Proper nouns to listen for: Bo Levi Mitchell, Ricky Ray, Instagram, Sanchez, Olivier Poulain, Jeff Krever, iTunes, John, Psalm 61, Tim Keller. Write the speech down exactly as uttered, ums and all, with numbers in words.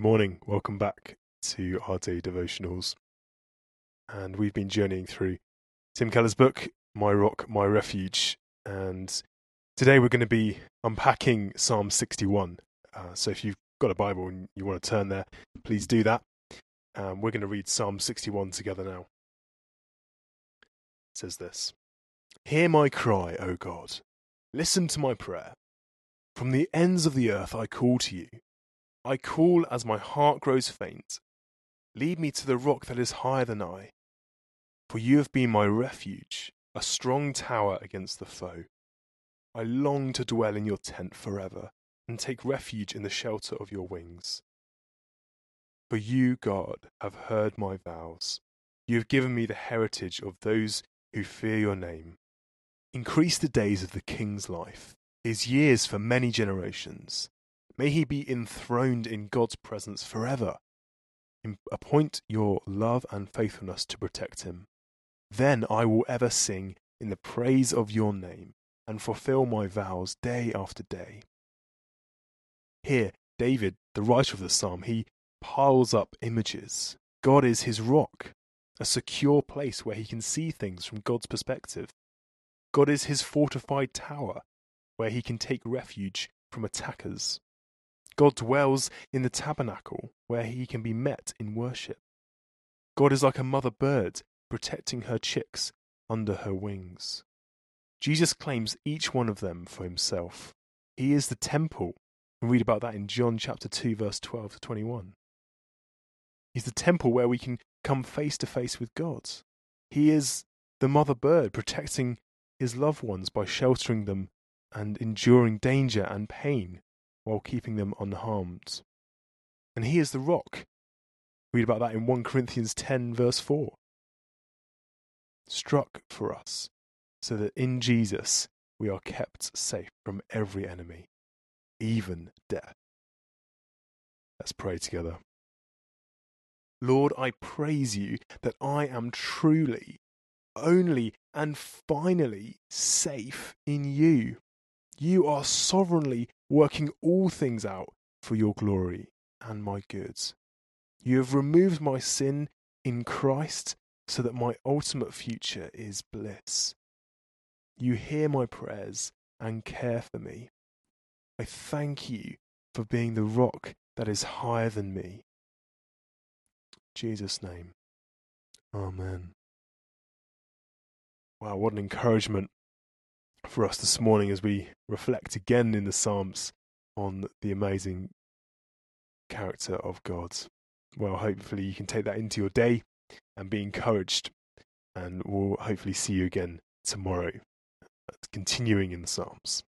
Good morning. Welcome back to our day devotionals. And we've been journeying through Tim Keller's book, My Rock, My Refuge. And today we're going to be unpacking Psalm sixty-one. Uh, so if you've got a Bible and you want to turn there, please do that. Um, we're going to read Psalm sixty-one together now. It says this: Hear my cry, O God. Listen to my prayer. From the ends of the earth I call to you. I call as my heart grows faint. Lead me to the rock that is higher than I. For you have been my refuge, a strong tower against the foe. I long to dwell in your tent forever and take refuge in the shelter of your wings. For you, God, have heard my vows. You have given me the heritage of those who fear your name. Increase the days of the king's life, his years for many generations. May he be enthroned in God's presence forever. Appoint your love and faithfulness to protect him. Then I will ever sing in the praise of your name and fulfill my vows day after day. Here, David, the writer of the psalm, he piles up images. God is his rock, a secure place where he can see things from God's perspective. God is his fortified tower, where he can take refuge from attackers. God dwells in the tabernacle, where he can be met in worship. God is like a mother bird, protecting her chicks under her wings. Jesus claims each one of them for himself. He is the temple. We read about that in John chapter two, verse twelve to twenty-one. He's the temple where we can come face to face with God. He is the mother bird, protecting his loved ones by sheltering them and enduring danger and pain while keeping them unharmed. And he is the rock. Read about that in First Corinthians ten, verse four. Struck for us, so that in Jesus we are kept safe from every enemy, even death. Let's pray together. Lord, I praise you that I am truly, only, and finally safe in you. You are sovereignly working all things out for your glory and my good. You have removed my sin in Christ so that my ultimate future is bliss. You hear my prayers and care for me. I thank you for being the rock that is higher than me. In Jesus' name, amen. Wow, what an encouragement for us this morning as we reflect again in the Psalms on the amazing character of God. Well, hopefully you can take that into your day and be encouraged, and we'll hopefully see you again tomorrow, continuing in the Psalms.